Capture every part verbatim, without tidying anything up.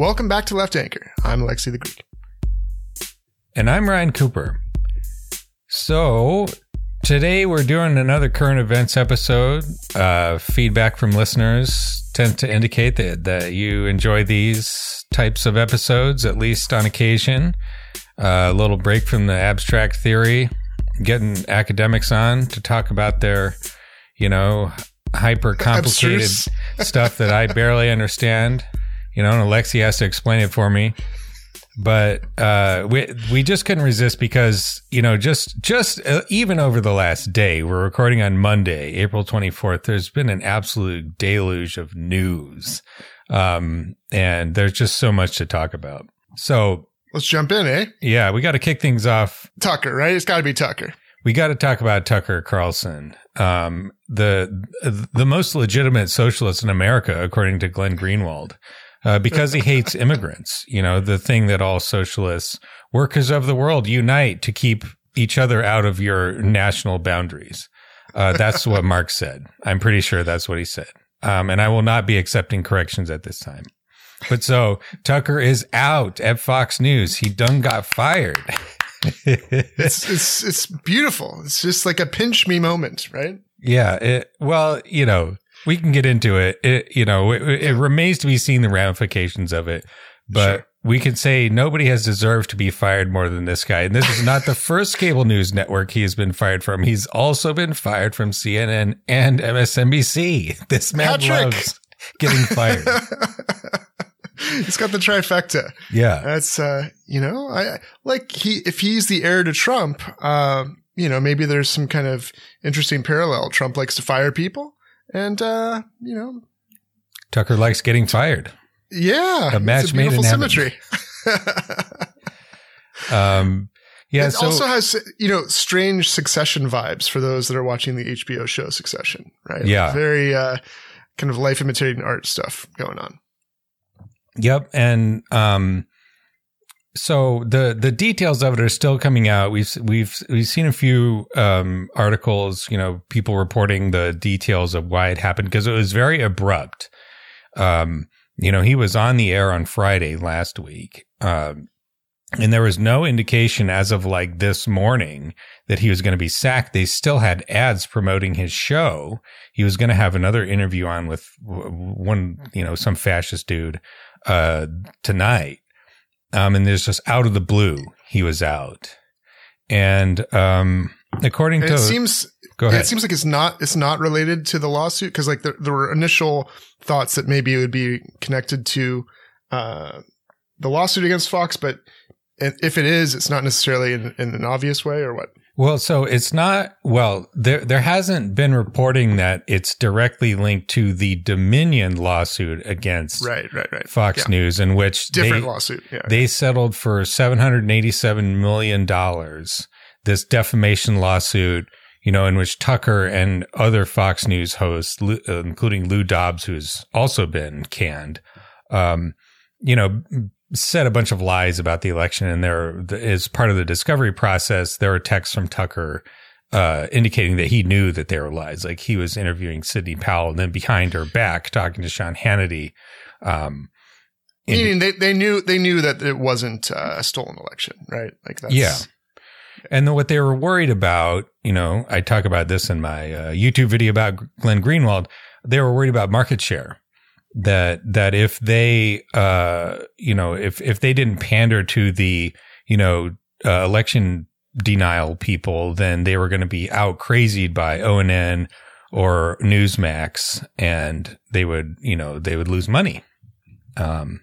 Welcome back to Left Anchor. I'm Alexi the Greek. And I'm Ryan Cooper. So today we're doing another current events episode. Uh, feedback from listeners tend to indicate that, that you enjoy these types of episodes, at least on occasion. Uh, a little break from the abstract theory, getting academics on to talk about their, you know, hyper complicated stuff that I barely understand. You know, and Alexi has to explain it for me. But uh, we we just couldn't resist because, you know, just just uh, even over the last day, we're recording on Monday, April twenty-fourth. There's been an absolute deluge of news. Um, and there's just so much to talk about. So let's jump in, eh? Yeah, we got to kick things off. Tucker, right? It's got to be Tucker. We got to talk about Tucker Carlson, um, the the most legitimate socialist in America, according to Glenn Greenwald. Uh, because he hates immigrants, you know, the thing that all socialists, workers of the world, unite to keep each other out of your national boundaries. Uh, that's what Marx said. I'm pretty sure that's what he said. Um, and I will not be accepting corrections at this time. But so Tucker is out at Fox News. He done got fired. it's, it's, it's beautiful. It's just like a pinch me moment, right? Yeah. It, well, you know. We can get into it. It, you know, it, it remains to be seen the ramifications of it, but sure. We can say nobody has deserved to be fired more than this guy. And this is not the first cable news network he has been fired from. He's also been fired from C N N and M S N B C. This man Patrick. Loves getting fired. He's got the trifecta. Yeah. That's, uh, you know, I like he, if he's the heir to Trump, um, you know, maybe there's some kind of interesting parallel. Trump likes to fire people. And, uh, you know, Tucker likes getting fired. Yeah. A match it's a made in symmetry. um, yeah. It so, also has, you know, strange Succession vibes for those that are watching the H B O show Succession, right? Yeah. Very, uh, kind of life imitating art stuff going on. Yep. And, um, so the, the details of it are still coming out. We've, we've, we've seen a few, um, articles, you know, people reporting the details of why it happened because it was very abrupt. Um, you know, he was on the air on Friday last week. Um, and there was no indication as of like this morning that he was going to be sacked. They still had ads promoting his show. He was going to have another interview on with one, you know, some fascist dude, uh, tonight. Um, and there's just out of the blue, he was out. And, um, according and it to, seems, go ahead. It seems like it's not, it's not related to the lawsuit. Cause like there, there were initial thoughts that maybe it would be connected to, uh, the lawsuit against Fox, but if it is, it's not necessarily in, in an obvious way or what? Well, so it's not, well, there, there hasn't been reporting that it's directly linked to the Dominion lawsuit against right, right, right. Fox yeah. News, in which different they, lawsuit. Yeah. They settled for seven hundred eighty-seven million dollars, this defamation lawsuit, you know, in which Tucker and other Fox News hosts, including Lou Dobbs, who's also been canned, um, you know, said a bunch of lies about the election. And there is part of the discovery process. There are texts from Tucker, uh, indicating that he knew that there were lies. Like he was interviewing Sidney Powell and then behind her back talking to Sean Hannity. Um, Meaning they, they knew, they knew that it wasn't uh, a stolen election, right? Like that's. Yeah. And then what they were worried about, you know, I talk about this in my uh, YouTube video about Glenn Greenwald. They were worried about market share. That, that if they, uh, you know, if, if they didn't pander to the, you know, uh, election denial people, then they were going to be out crazied by O A N or Newsmax and they would, you know, they would lose money. Um,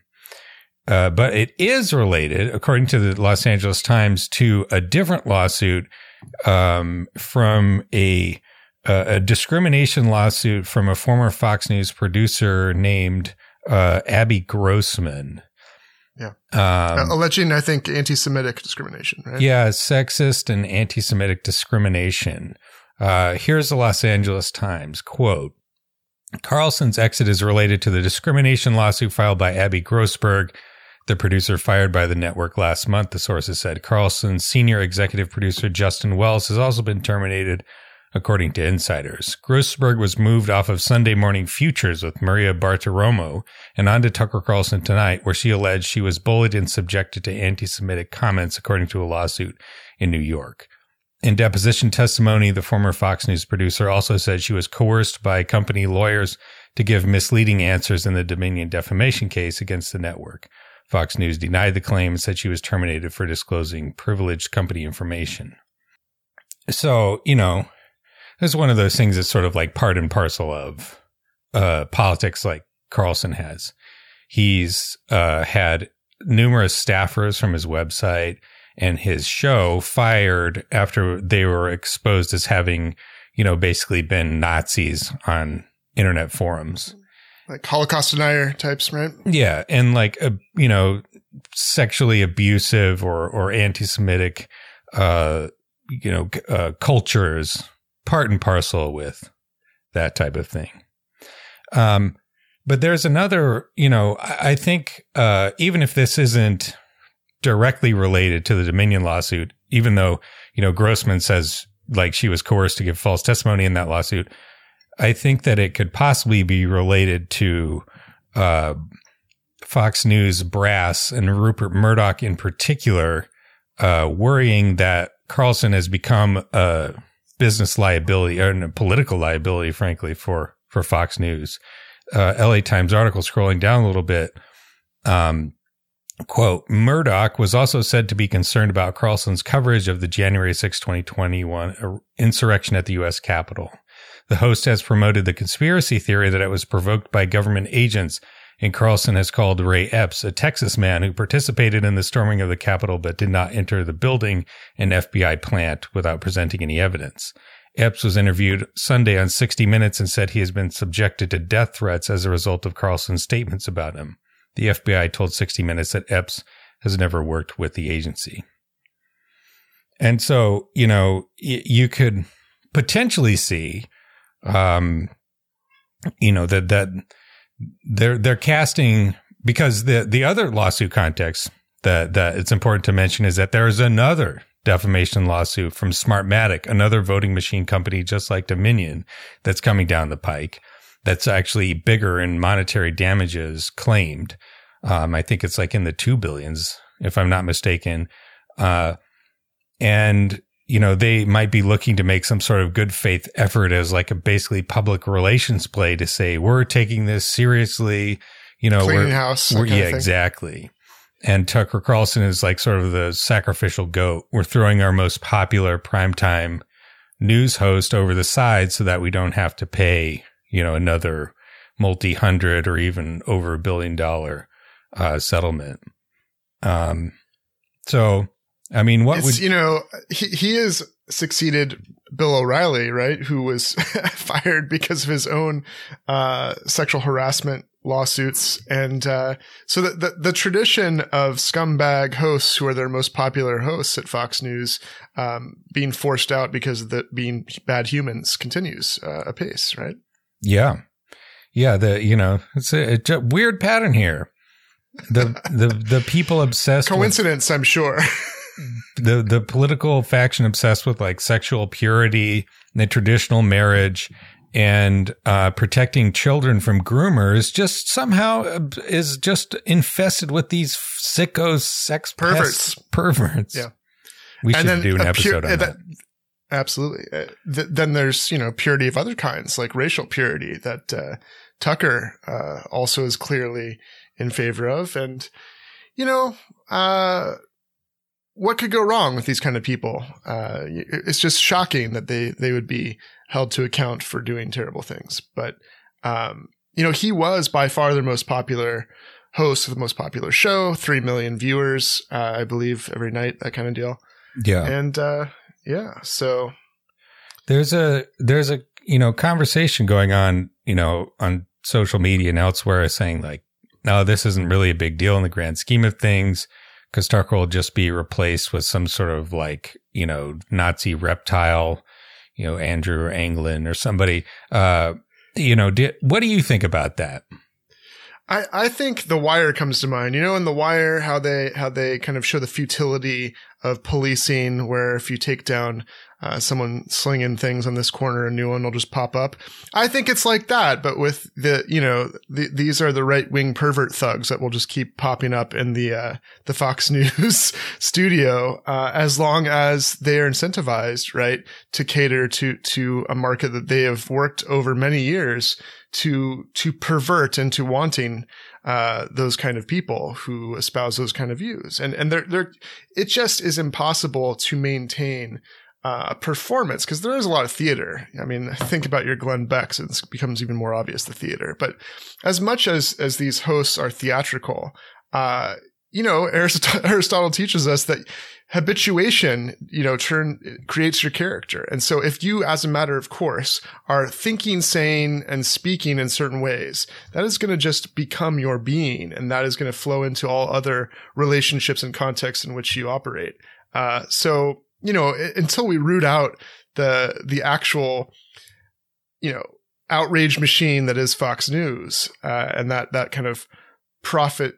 uh, but it is related, according to the Los Angeles Times, to a different lawsuit, um, from a, Uh, a discrimination lawsuit from a former Fox News producer named uh, Abby Grossberg. Yeah. Um, alleging, I think, anti-Semitic discrimination, right? Yeah, sexist and anti-Semitic discrimination. Uh, here's the Los Angeles Times, quote, Carlson's exit is related to the discrimination lawsuit filed by Abby Grossberg, the producer fired by the network last month, the sources said. Carlson's senior executive producer, Justin Wells, has also been terminated according to insiders. Grossberg was moved off of Sunday Morning Futures with Maria Bartiromo and onto Tucker Carlson Tonight, where she alleged she was bullied and subjected to anti-Semitic comments, according to a lawsuit in New York. In deposition testimony, the former Fox News producer also said she was coerced by company lawyers to give misleading answers in the Dominion defamation case against the network. Fox News denied the claim and said she was terminated for disclosing privileged company information. So, you know, it's one of those things that's sort of like part and parcel of uh, politics like Carlson has. He's uh, had numerous staffers from his website and his show fired after they were exposed as having, you know, basically been Nazis on internet forums. Like Holocaust denier types, right? Yeah. And like, a, you know, sexually abusive or, or anti-Semitic, uh, you know, uh, cultures, part and parcel with that type of thing. Um, but there's another, you know, I, I think uh, even if this isn't directly related to the Dominion lawsuit, even though, you know, Grossman says like she was coerced to give false testimony in that lawsuit, I think that it could possibly be related to uh, Fox News brass and Rupert Murdoch in particular, uh, worrying that Carlson has become a business liability and a political liability, frankly, for, for Fox News. Uh, L A Times article, scrolling down a little bit, um, quote, Murdoch was also said to be concerned about Carlson's coverage of the January sixth, twenty twenty-one insurrection at the U S Capitol. The host has promoted the conspiracy theory that it was provoked by government agents, and Carlson has called Ray Epps, a Texas man who participated in the storming of the Capitol but did not enter the building, an F B I plant, without presenting any evidence. Epps was interviewed Sunday on sixty minutes and said he has been subjected to death threats as a result of Carlson's statements about him. The F B I told sixty minutes that Epps has never worked with the agency. And so, you know, y- you could potentially see Um, you know, that, that they're, they're casting, because the, the other lawsuit context that, that it's important to mention is that there is another defamation lawsuit from Smartmatic, another voting machine company, just like Dominion, that's coming down the pike. That's actually bigger in monetary damages claimed. Um, I think it's like in the two billions, if I'm not mistaken. Uh, and, you know, they might be looking to make some sort of good faith effort as like a basically public relations play to say, we're taking this seriously, you know, cleaning we're, house, we're yeah, exactly. And Tucker Carlson is like sort of the sacrificial goat. We're throwing our most popular primetime news host over the side so that we don't have to pay, you know, another multi-hundred or even over a billion dollar uh, settlement. Um, so I mean, what it's, would you know? He he has succeeded Bill O'Reilly, right? Who was fired because of his own uh, sexual harassment lawsuits, and uh, so the, the the tradition of scumbag hosts who are their most popular hosts at Fox News um, being forced out because of the being bad humans continues uh, apace, right? Yeah, yeah. The you know it's a, it's a weird pattern here. The the the people obsessed coincidence, with- I'm sure. The the political faction obsessed with like sexual purity, the traditional marriage, and uh, protecting children from groomers just somehow is just infested with these sicko sex perverts. Pests, perverts. Yeah, we and should do an episode pure, on that. that. Absolutely. Uh, th- then there's you know purity of other kinds like racial purity that uh, Tucker uh, also is clearly in favor of, and you know. Uh, What could go wrong with these kind of people? Uh, it's just shocking that they, they would be held to account for doing terrible things. But, um, you know, he was by far the most popular host of the most popular show, three million viewers, uh, I believe, every night, that kind of deal. Yeah. And, uh, yeah, so. There's a, there's a, you know, conversation going on, you know, on social media and elsewhere saying like, no, this isn't really a big deal in the grand scheme of things. Because Tucker will just be replaced with some sort of like, you know, Nazi reptile, you know, Andrew Anglin or somebody. Uh, you know, do, what do you think about that? I, I think The Wire comes to mind. You know, in The Wire, how they how they kind of show the futility of policing, where if you take down uh, someone slinging things on this corner, a new one will just pop up. I think it's like that, but with the, you know, the, these are the right wing pervert thugs that will just keep popping up in the uh, the Fox News studio uh, as long as they are incentivized, right, to cater to to a market that they have worked over many years to to pervert into wanting. Uh, those kind of people who espouse those kind of views. And, and they're, they're, it just is impossible to maintain uh, a performance because there is a lot of theater. I mean, think about your Glenn Beck's, and it becomes even more obvious, the theater. But as much as, as these hosts are theatrical, uh, you know, Aristotle, Aristotle teaches us that habituation, you know, turn creates your character. And so if you, as a matter of course, are thinking, saying, and speaking in certain ways, that is going to just become your being. And that is going to flow into all other relationships and contexts in which you operate. Uh, so, you know, until we root out the, the actual, you know, outrage machine that is Fox News, uh, and that, that kind of profit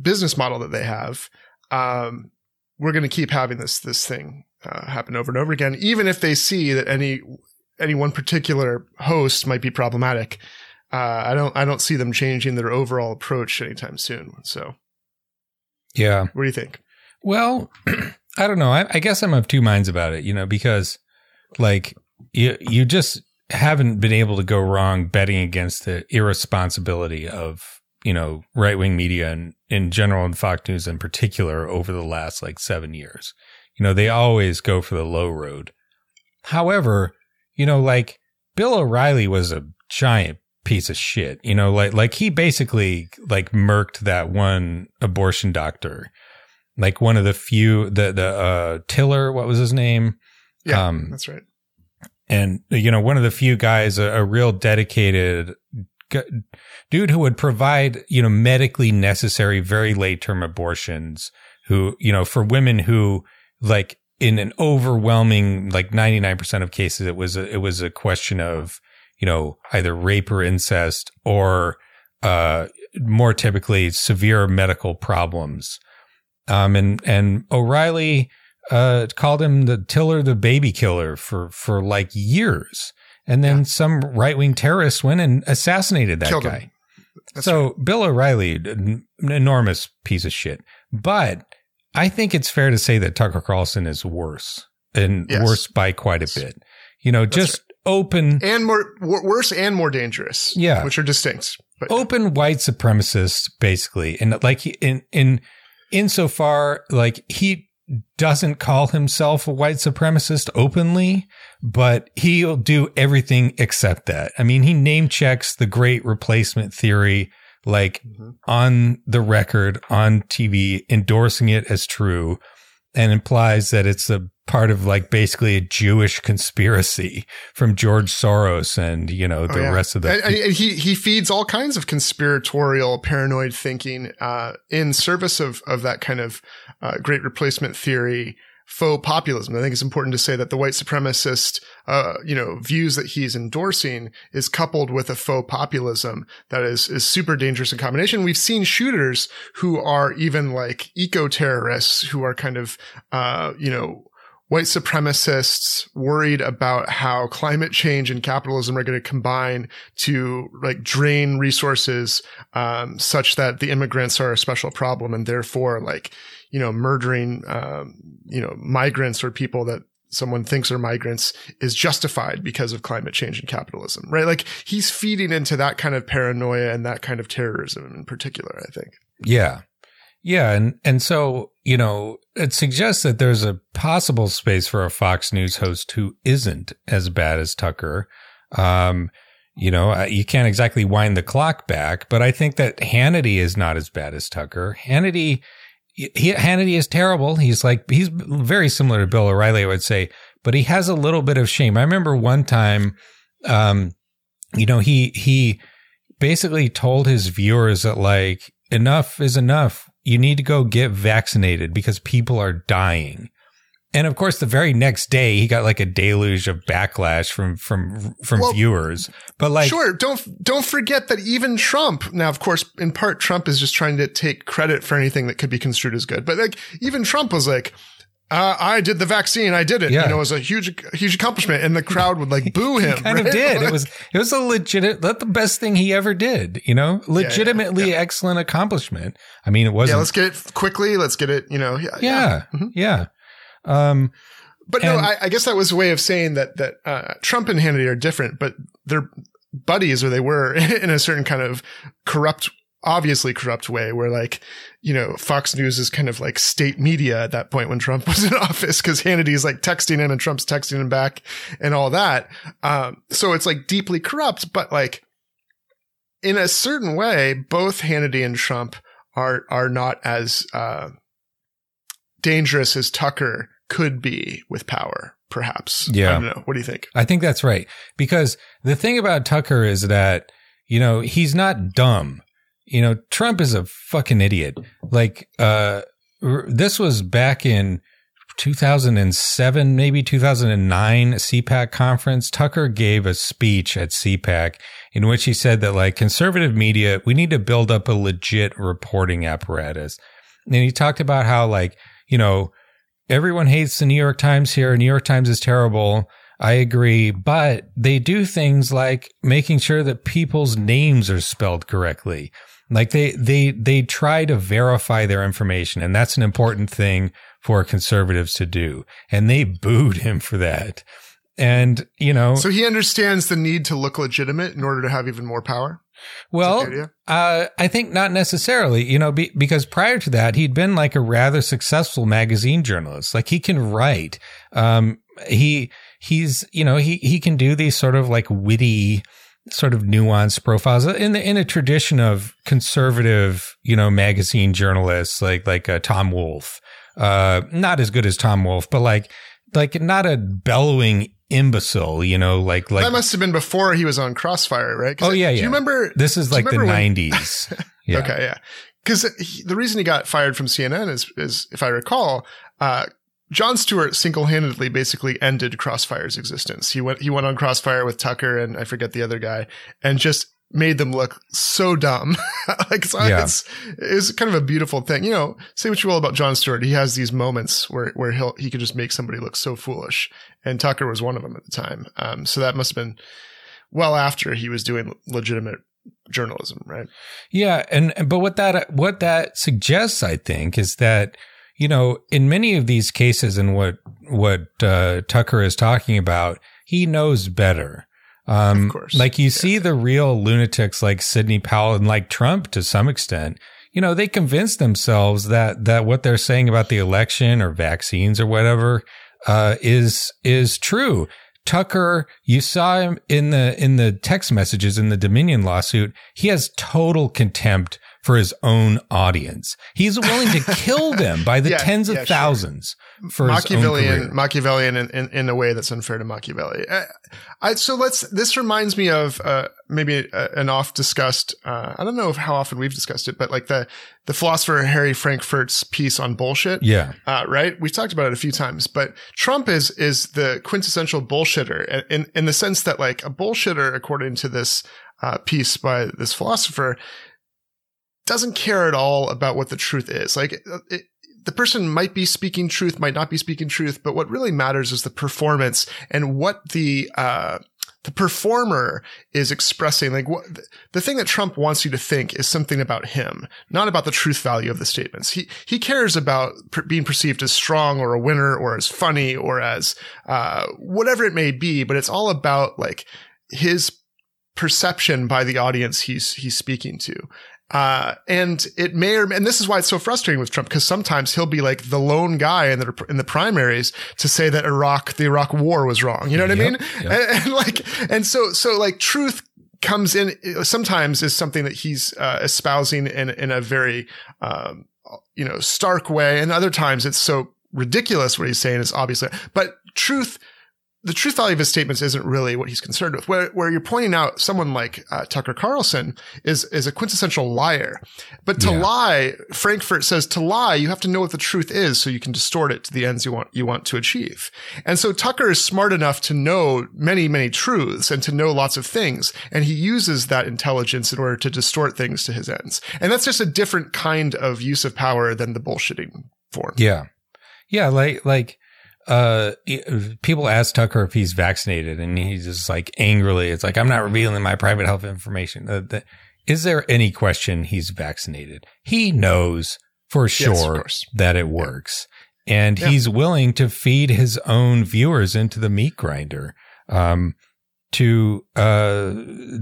business model that they have, Um, we're going to keep having this this thing uh, happen over and over again, even if they see that any any one particular host might be problematic. Uh, I don't I don't see them changing their overall approach anytime soon. So, yeah, what do you think? Well, I don't know. I, I guess I'm of two minds about it. You know, because like you you just haven't been able to go wrong betting against the irresponsibility of, you know, right-wing media and in general and Fox News in particular over the last like seven years. You know, they always go for the low road. However, you know, like Bill O'Reilly was a giant piece of shit, you know, like, like he basically like murked that one abortion doctor, like one of the few, the, the, uh, Tiller, what was his name? Yeah, um, that's right. And, you know, one of the few guys, a, a real dedicated dude who would provide, you know, medically necessary, very late term abortions, who, you know, for women who, like, in an overwhelming, like ninety-nine percent of cases, it was, a, it was a question of, you know, either rape or incest or, uh, more typically severe medical problems. Um, and, and O'Reilly, uh, called him the Tiller, the baby killer for, for like years. And then yeah. some right-wing terrorists went and assassinated that Killed guy. So right. Bill O'Reilly, an enormous piece of shit. But I think it's fair to say that Tucker Carlson is worse, and yes. worse by quite a bit. You know, That's just right. open and more worse and more dangerous. Yeah, which are distinct. But open white supremacists, basically, and like he, in in insofar like he. doesn't call himself a white supremacist openly, but he'll do everything except that. I mean, he name checks the great replacement theory, like mm-hmm. on the record, on T V, endorsing it as true, and implies that it's a part of like basically a Jewish conspiracy from George Soros and, you know, the oh, yeah. rest of the. And, and he, he feeds all kinds of conspiratorial, paranoid thinking uh, in service of, of that kind of uh, great replacement theory, faux populism. I think it's important to say that the white supremacist, uh, you know, views that he's endorsing is coupled with a faux populism that is, is super dangerous in combination. We've seen shooters who are even like eco-terrorists who are kind of, uh, you know, white supremacists worried about how climate change and capitalism are going to combine to like drain resources, um, such that the immigrants are a special problem and therefore like, you know, murdering, um, you know, migrants or people that someone thinks are migrants is justified because of climate change and capitalism, right? Like he's feeding into that kind of paranoia and that kind of terrorism in particular, I think. Yeah. Yeah. And, and so, you know, it suggests that there's a possible space for a Fox News host who isn't as bad as Tucker. Um, you know, you can't exactly wind the clock back, but I think that Hannity is not as bad as Tucker. Hannity, he, Hannity is terrible. He's like, he's very similar to Bill O'Reilly, I would say, but he has a little bit of shame. I remember one time, um, you know, he, he basically told his viewers that like, enough is enough. You need to go get vaccinated because people are dying. And of course, the very next day, he got like a deluge of backlash from from from well, viewers. But like, sure, don't don't forget that even Trump. Now, of course, in part, Trump is just trying to take credit for anything that could be construed as good. But like, even Trump was like, uh, "I did the vaccine, I did it." Yeah. You know, it was a huge huge accomplishment, and the crowd would like boo him. He kind right? of did. Like, it was it was a legit, that's the best thing he ever did. You know, legitimately yeah, yeah, yeah. excellent accomplishment. I mean, it wasn't. Yeah, let's get it quickly. Let's get it. You know. Yeah. Yeah. Mm-hmm. yeah. Um, but no, I, I guess that was a way of saying that, that, uh, Trump and Hannity are different, but they're buddies, or they were in a certain kind of corrupt, obviously corrupt way where like, you know, Fox News is kind of like state media at that point when Trump was in office, because Hannity is like texting him and Trump's texting him back and all that. Um, so it's like deeply corrupt, but like in a certain way, both Hannity and Trump are, are not as, uh, dangerous as Tucker could be with power, perhaps. Yeah. I don't know. What do you think? I think that's right. Because the thing about Tucker is that, you know, he's not dumb. You know, Trump is a fucking idiot. Like, uh, r- this was back in two thousand seven, maybe two thousand nine CPAC conference. Tucker gave a speech at CPAC in which he said that, like, conservative media, we need to build up a legit reporting apparatus. And he talked about how, like, you know, everyone hates the New York Times here. New York Times is terrible. I agree. But they do things like making sure that people's names are spelled correctly. Like they they they try to verify their information. And that's an important thing for conservatives to do. And they booed him for that. And, you know. So he understands the need to look legitimate in order to have even more power. Well, uh, I think not necessarily, you know, be, because prior to that, he'd been like a rather successful magazine journalist. Like he can write. Um, he he's you know, he he can do these sort of like witty sort of nuanced profiles in the in a tradition of conservative, you know, magazine journalists like like uh, Tom Wolfe. Uh, not as good as Tom Wolfe, but like like not a bellowing imbecile, you know, like, like that must have been before he was on Crossfire, right? Oh yeah, yeah. Do you remember? This is like the nineties. Yeah. Okay, yeah. Because the reason he got fired from C N N is, is if I recall, uh, Jon Stewart single-handedly basically ended Crossfire's existence. He went, he went on Crossfire with Tucker and I forget the other guy, and just made them look so dumb. Like so yeah. it's it's kind of a beautiful thing, you know. Say what you will about Jon Stewart, he has these moments where where he'll he could just make somebody look so foolish, and Tucker was one of them at the time. Um, so that must have been well after he was doing legitimate journalism, right? Yeah, and but what that what that suggests, I think, is that, you know, in many of these cases, and what what uh, Tucker is talking about, he knows better. Um, of course. Like you yeah. see the real lunatics like Sidney Powell and like Trump to some extent, you know, they convince themselves that, that what they're saying about the election or vaccines or whatever, uh, is, is true. Tucker, you saw him in the, in the text messages in the Dominion lawsuit. He has total contempt for his own audience. He's willing to kill them by the yeah, tens of yeah, thousands sure. for Machiavellian, his own career. Machiavellian in, in, in a way that's unfair to Machiavelli. I, I, so let's, this reminds me of uh, maybe a, an oft discussed, uh, I don't know how often we've discussed it, but like the, the philosopher Harry Frankfurt's piece on bullshit. Yeah. Uh, right. We've talked about it a few times, but Trump is, is the quintessential bullshitter in, in the sense that like a bullshitter, according to this uh, piece by this philosopher, doesn't care at all about what the truth is. Like it, the person might be speaking truth, might not be speaking truth, but what really matters is the performance and what the, uh, the performer is expressing. Like what the thing that Trump wants you to think is something about him, not about the truth value of the statements. He, he cares about per- being perceived as strong or a winner or as funny or as, uh, whatever it may be, but it's all about like his perception by the audience he's, he's speaking to. Uh, and it may or and this is why it's so frustrating with Trump, because sometimes he'll be like the lone guy in the in the primaries to say that Iraq, the Iraq war was wrong. You know what yep, I mean? Yep. And, and like, and so, so like truth comes in sometimes is something that he's, uh, espousing in, in a very, um, you know, stark way. And other times it's so ridiculous what he's saying is obviously, but truth the truth value of his statements isn't really what he's concerned with. Where, where you're pointing out someone like uh, Tucker Carlson is, is a quintessential liar. But to yeah. lie, Frankfurt says to lie, you have to know what the truth is so you can distort it to the ends you want, you want to achieve. And so Tucker is smart enough to know many, many truths and to know lots of things. And he uses that intelligence in order to distort things to his ends. And that's just a different kind of use of power than the bullshitting form. Yeah. Yeah. Like, like, Uh, people ask Tucker if he's vaccinated, and he's just like angrily, it's like, I'm not revealing my private health information. Uh, the, is there any question he's vaccinated? He knows for sure yes, that it works. Yeah. And yeah. he's willing to feed his own viewers into the meat grinder, um, to, uh,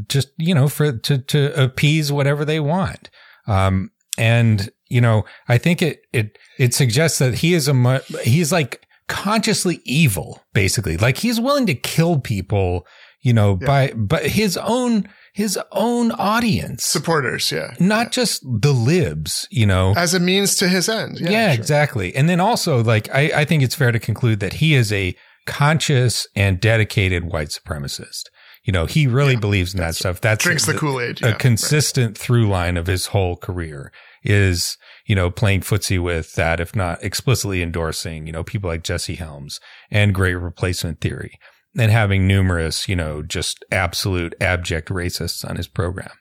just, you know, for, to, to appease whatever they want. Um, and, you know, I think it, it, it suggests that he is a, mu- he's like, consciously evil, basically. Like, he's willing to kill people, you know, yeah. by, by his own, his own audience. Supporters. Yeah. Not yeah. just the libs, you know, as a means to his end. Yeah, yeah sure. exactly. And then also, like, I, I think it's fair to conclude that he is a conscious and dedicated white supremacist. You know, he really yeah, believes in that stuff. That's drinks the, the Kool-Aid. Yeah, a consistent right. through line of his whole career is, you know, playing footsie with that, if not explicitly endorsing, you know, people like Jesse Helms and Great Replacement Theory, and having numerous, you know, just absolute abject racists on his program.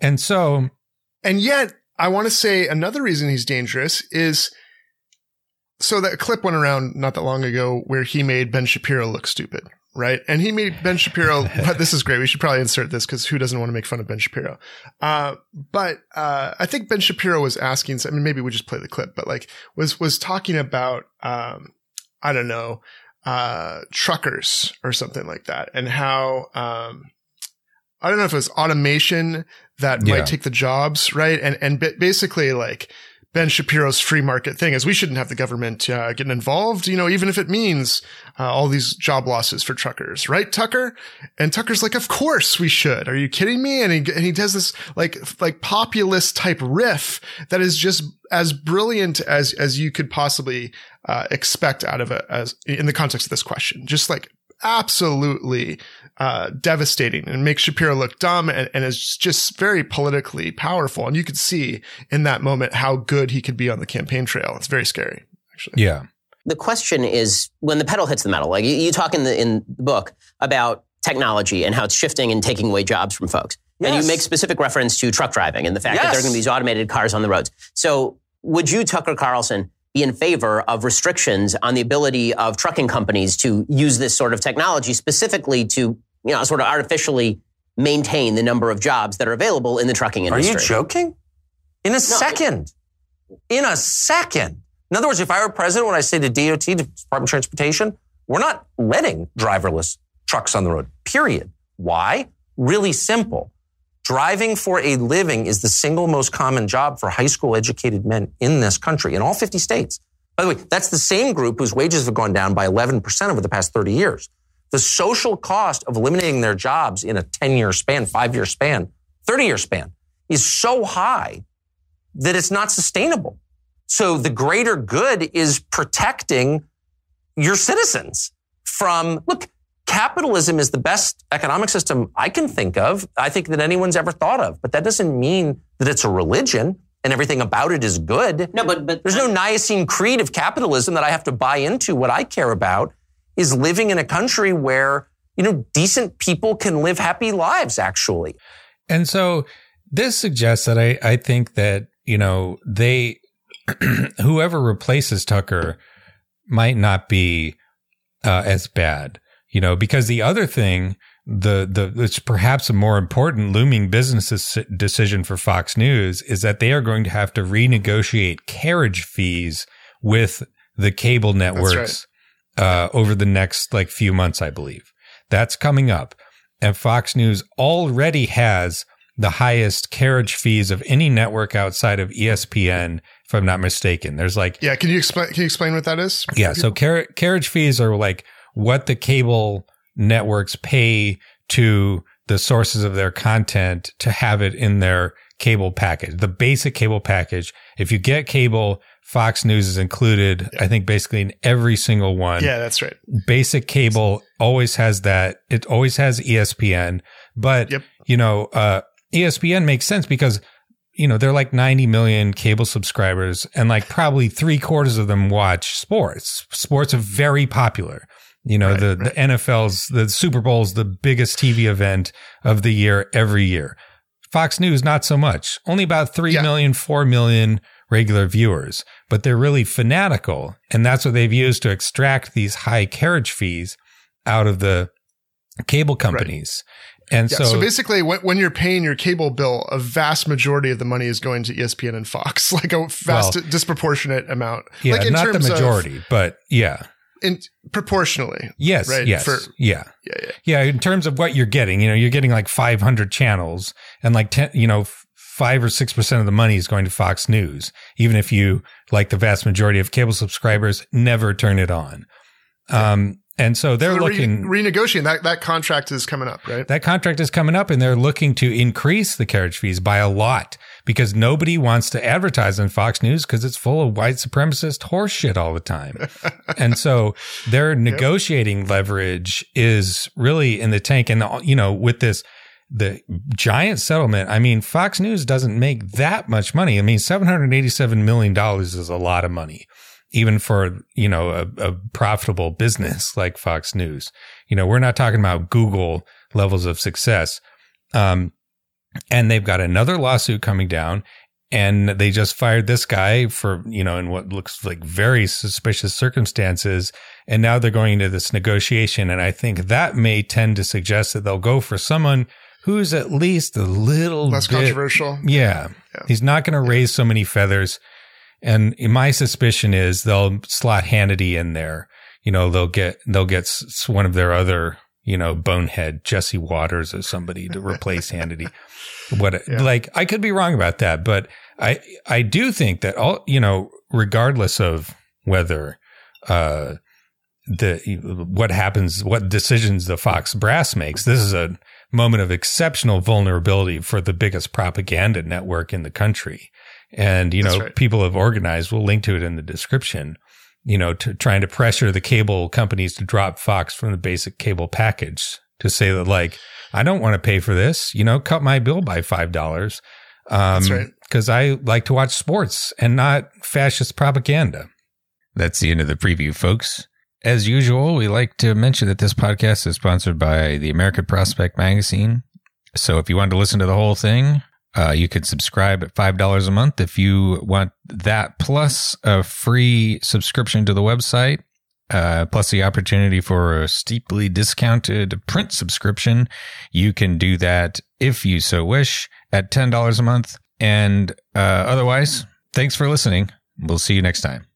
And so. And yet I want to say another reason he's dangerous is. So that clip went around not that long ago where he made Ben Shapiro look stupid. Right. And he made Ben Shapiro. But this is great. We should probably insert this because who doesn't want to make fun of Ben Shapiro? Uh, but uh, I think Ben Shapiro was asking. I mean, maybe we just play the clip, but like was was talking about, um, I don't know, uh, truckers or something like that. And how um, I don't know if it was automation that yeah. might take the jobs. Right. And and basically like. Ben Shapiro's free market thing is we shouldn't have the government uh, getting involved, you know, even if it means uh, all these job losses for truckers. Right, Tucker? And Tucker's like, of course we should. Are you kidding me? And he, and he does this like, like populist type riff that is just as brilliant as, as you could possibly uh, expect out of a, as in the context of this question, just like absolutely uh, devastating and makes Shapiro look dumb and, and is just very politically powerful. And you could see in that moment how good he could be on the campaign trail. It's very scary, actually. Yeah. The question is when the pedal hits the metal, like you, you talk in the, in the book about technology and how it's shifting and taking away jobs from folks. Yes. And you make specific reference to truck driving and the fact yes. that there are going to be these automated cars on the roads. So would you, Tucker Carlson, be in favor of restrictions on the ability of trucking companies to use this sort of technology specifically to, you know, sort of artificially maintain the number of jobs that are available in the trucking industry? Are you joking? In a no, second. In a second. In other words, if I were president, when I say to D O T, to Department of Transportation, we're not letting driverless trucks on the road, period. Why? Really simple. Driving for a living is the single most common job for high school educated men in this country, in all fifty states. By the way, that's the same group whose wages have gone down by eleven percent over the past thirty years. The social cost of eliminating their jobs in a ten-year span, five-year span, thirty-year span is so high that it's not sustainable. So the greater good is protecting your citizens from, look, capitalism is the best economic system I can think of, I think, that anyone's ever thought of. But that doesn't mean that it's a religion and everything about it is good. No, but, but there's no Nicene Creed of capitalism that I have to buy into. What I care about is living in a country where, you know, decent people can live happy lives, actually. And so this suggests that I, I think that, you know, they, whoever replaces Tucker might not be uh, as bad. You know, because the other thing, the the it's perhaps a more important looming business decision for Fox News is that they are going to have to renegotiate carriage fees with the cable networks right. uh, over the next like few months, I believe. That's coming up. And Fox News already has the highest carriage fees of any network outside of E S P N, if I'm not mistaken. There's like yeah. Can you explain? Can you explain what that is? Yeah. So car- carriage fees are like. What the cable networks pay to the sources of their content to have it in their cable package, the basic cable package. If you get cable, Fox News is included, yeah. I think, basically in every single one. Yeah, that's right. Basic cable always has that. It always has E S P N. But, yep. you know, uh, E S P N makes sense because, you know, they're like ninety million cable subscribers, and like probably three quarters of them watch sports. Sports are very popular. You know, right, the, right. the N F L's, the Super Bowl's the biggest T V event of the year every year. Fox News, not so much. Only about three yeah. million, four million regular viewers, but they're really fanatical. And that's what they've used to extract these high carriage fees out of the cable companies. Right. And yeah, so, so basically when, when you're paying your cable bill, a vast majority of the money is going to E S P N and Fox, like a vast well, disproportionate amount. Yeah, like in not terms the majority, of, but yeah. In proportionally. Yes. Right? Yes. For, yeah. Yeah, yeah. Yeah. In terms of what you're getting, you know, you're getting like five hundred channels, and like ten, you know, five or six percent of the money is going to Fox News, even if you, like the vast majority of cable subscribers, never turn it on. Um, and so they're so looking re- renegotiating that, that contract is coming up, right? That contract is coming up, and they're looking to increase the carriage fees by a lot because nobody wants to advertise on Fox News because it's full of white supremacist horseshit all the time. And so their negotiating yep. leverage is really in the tank. And, you know, with this, the giant settlement, I mean, Fox News doesn't make that much money. I mean, seven hundred eighty-seven million dollars is a lot of money, even for, you know, a, a profitable business like Fox News. You know, we're not talking about Google levels of success. Um, and they've got another lawsuit coming down, and they just fired this guy for, you know, in what looks like very suspicious circumstances. And now they're going into this negotiation. And I think that may tend to suggest that they'll go for someone who's at least a little less bit controversial. Yeah. yeah. He's not going to yeah. raise so many feathers. And my suspicion is they'll slot Hannity in there. You know, they'll get, they'll get one of their other, you know, bonehead, Jesse Waters or somebody to replace Hannity. What, yeah. like, I could be wrong about that, but I, I do think that all, you know, regardless of whether, uh, the, what happens, what decisions the Fox brass makes, this is a moment of exceptional vulnerability for the biggest propaganda network in the country. And, you know, right. people have organized, we'll link to it in the description, you know, to trying to pressure the cable companies to drop Fox from the basic cable package, to say that, like, I don't want to pay for this, you know, cut my bill by five dollars. Um, That's right. Because I like to watch sports and not fascist propaganda. That's the end of the preview, folks. As usual, we like to mention that this podcast is sponsored by the American Prospect Magazine. So if you want to listen to the whole thing, Uh, you could subscribe at five dollars a month if you want that, plus a free subscription to the website, uh, plus the opportunity for a steeply discounted print subscription. You can do that if you so wish at ten dollars a month. And uh, otherwise, thanks for listening. We'll see you next time.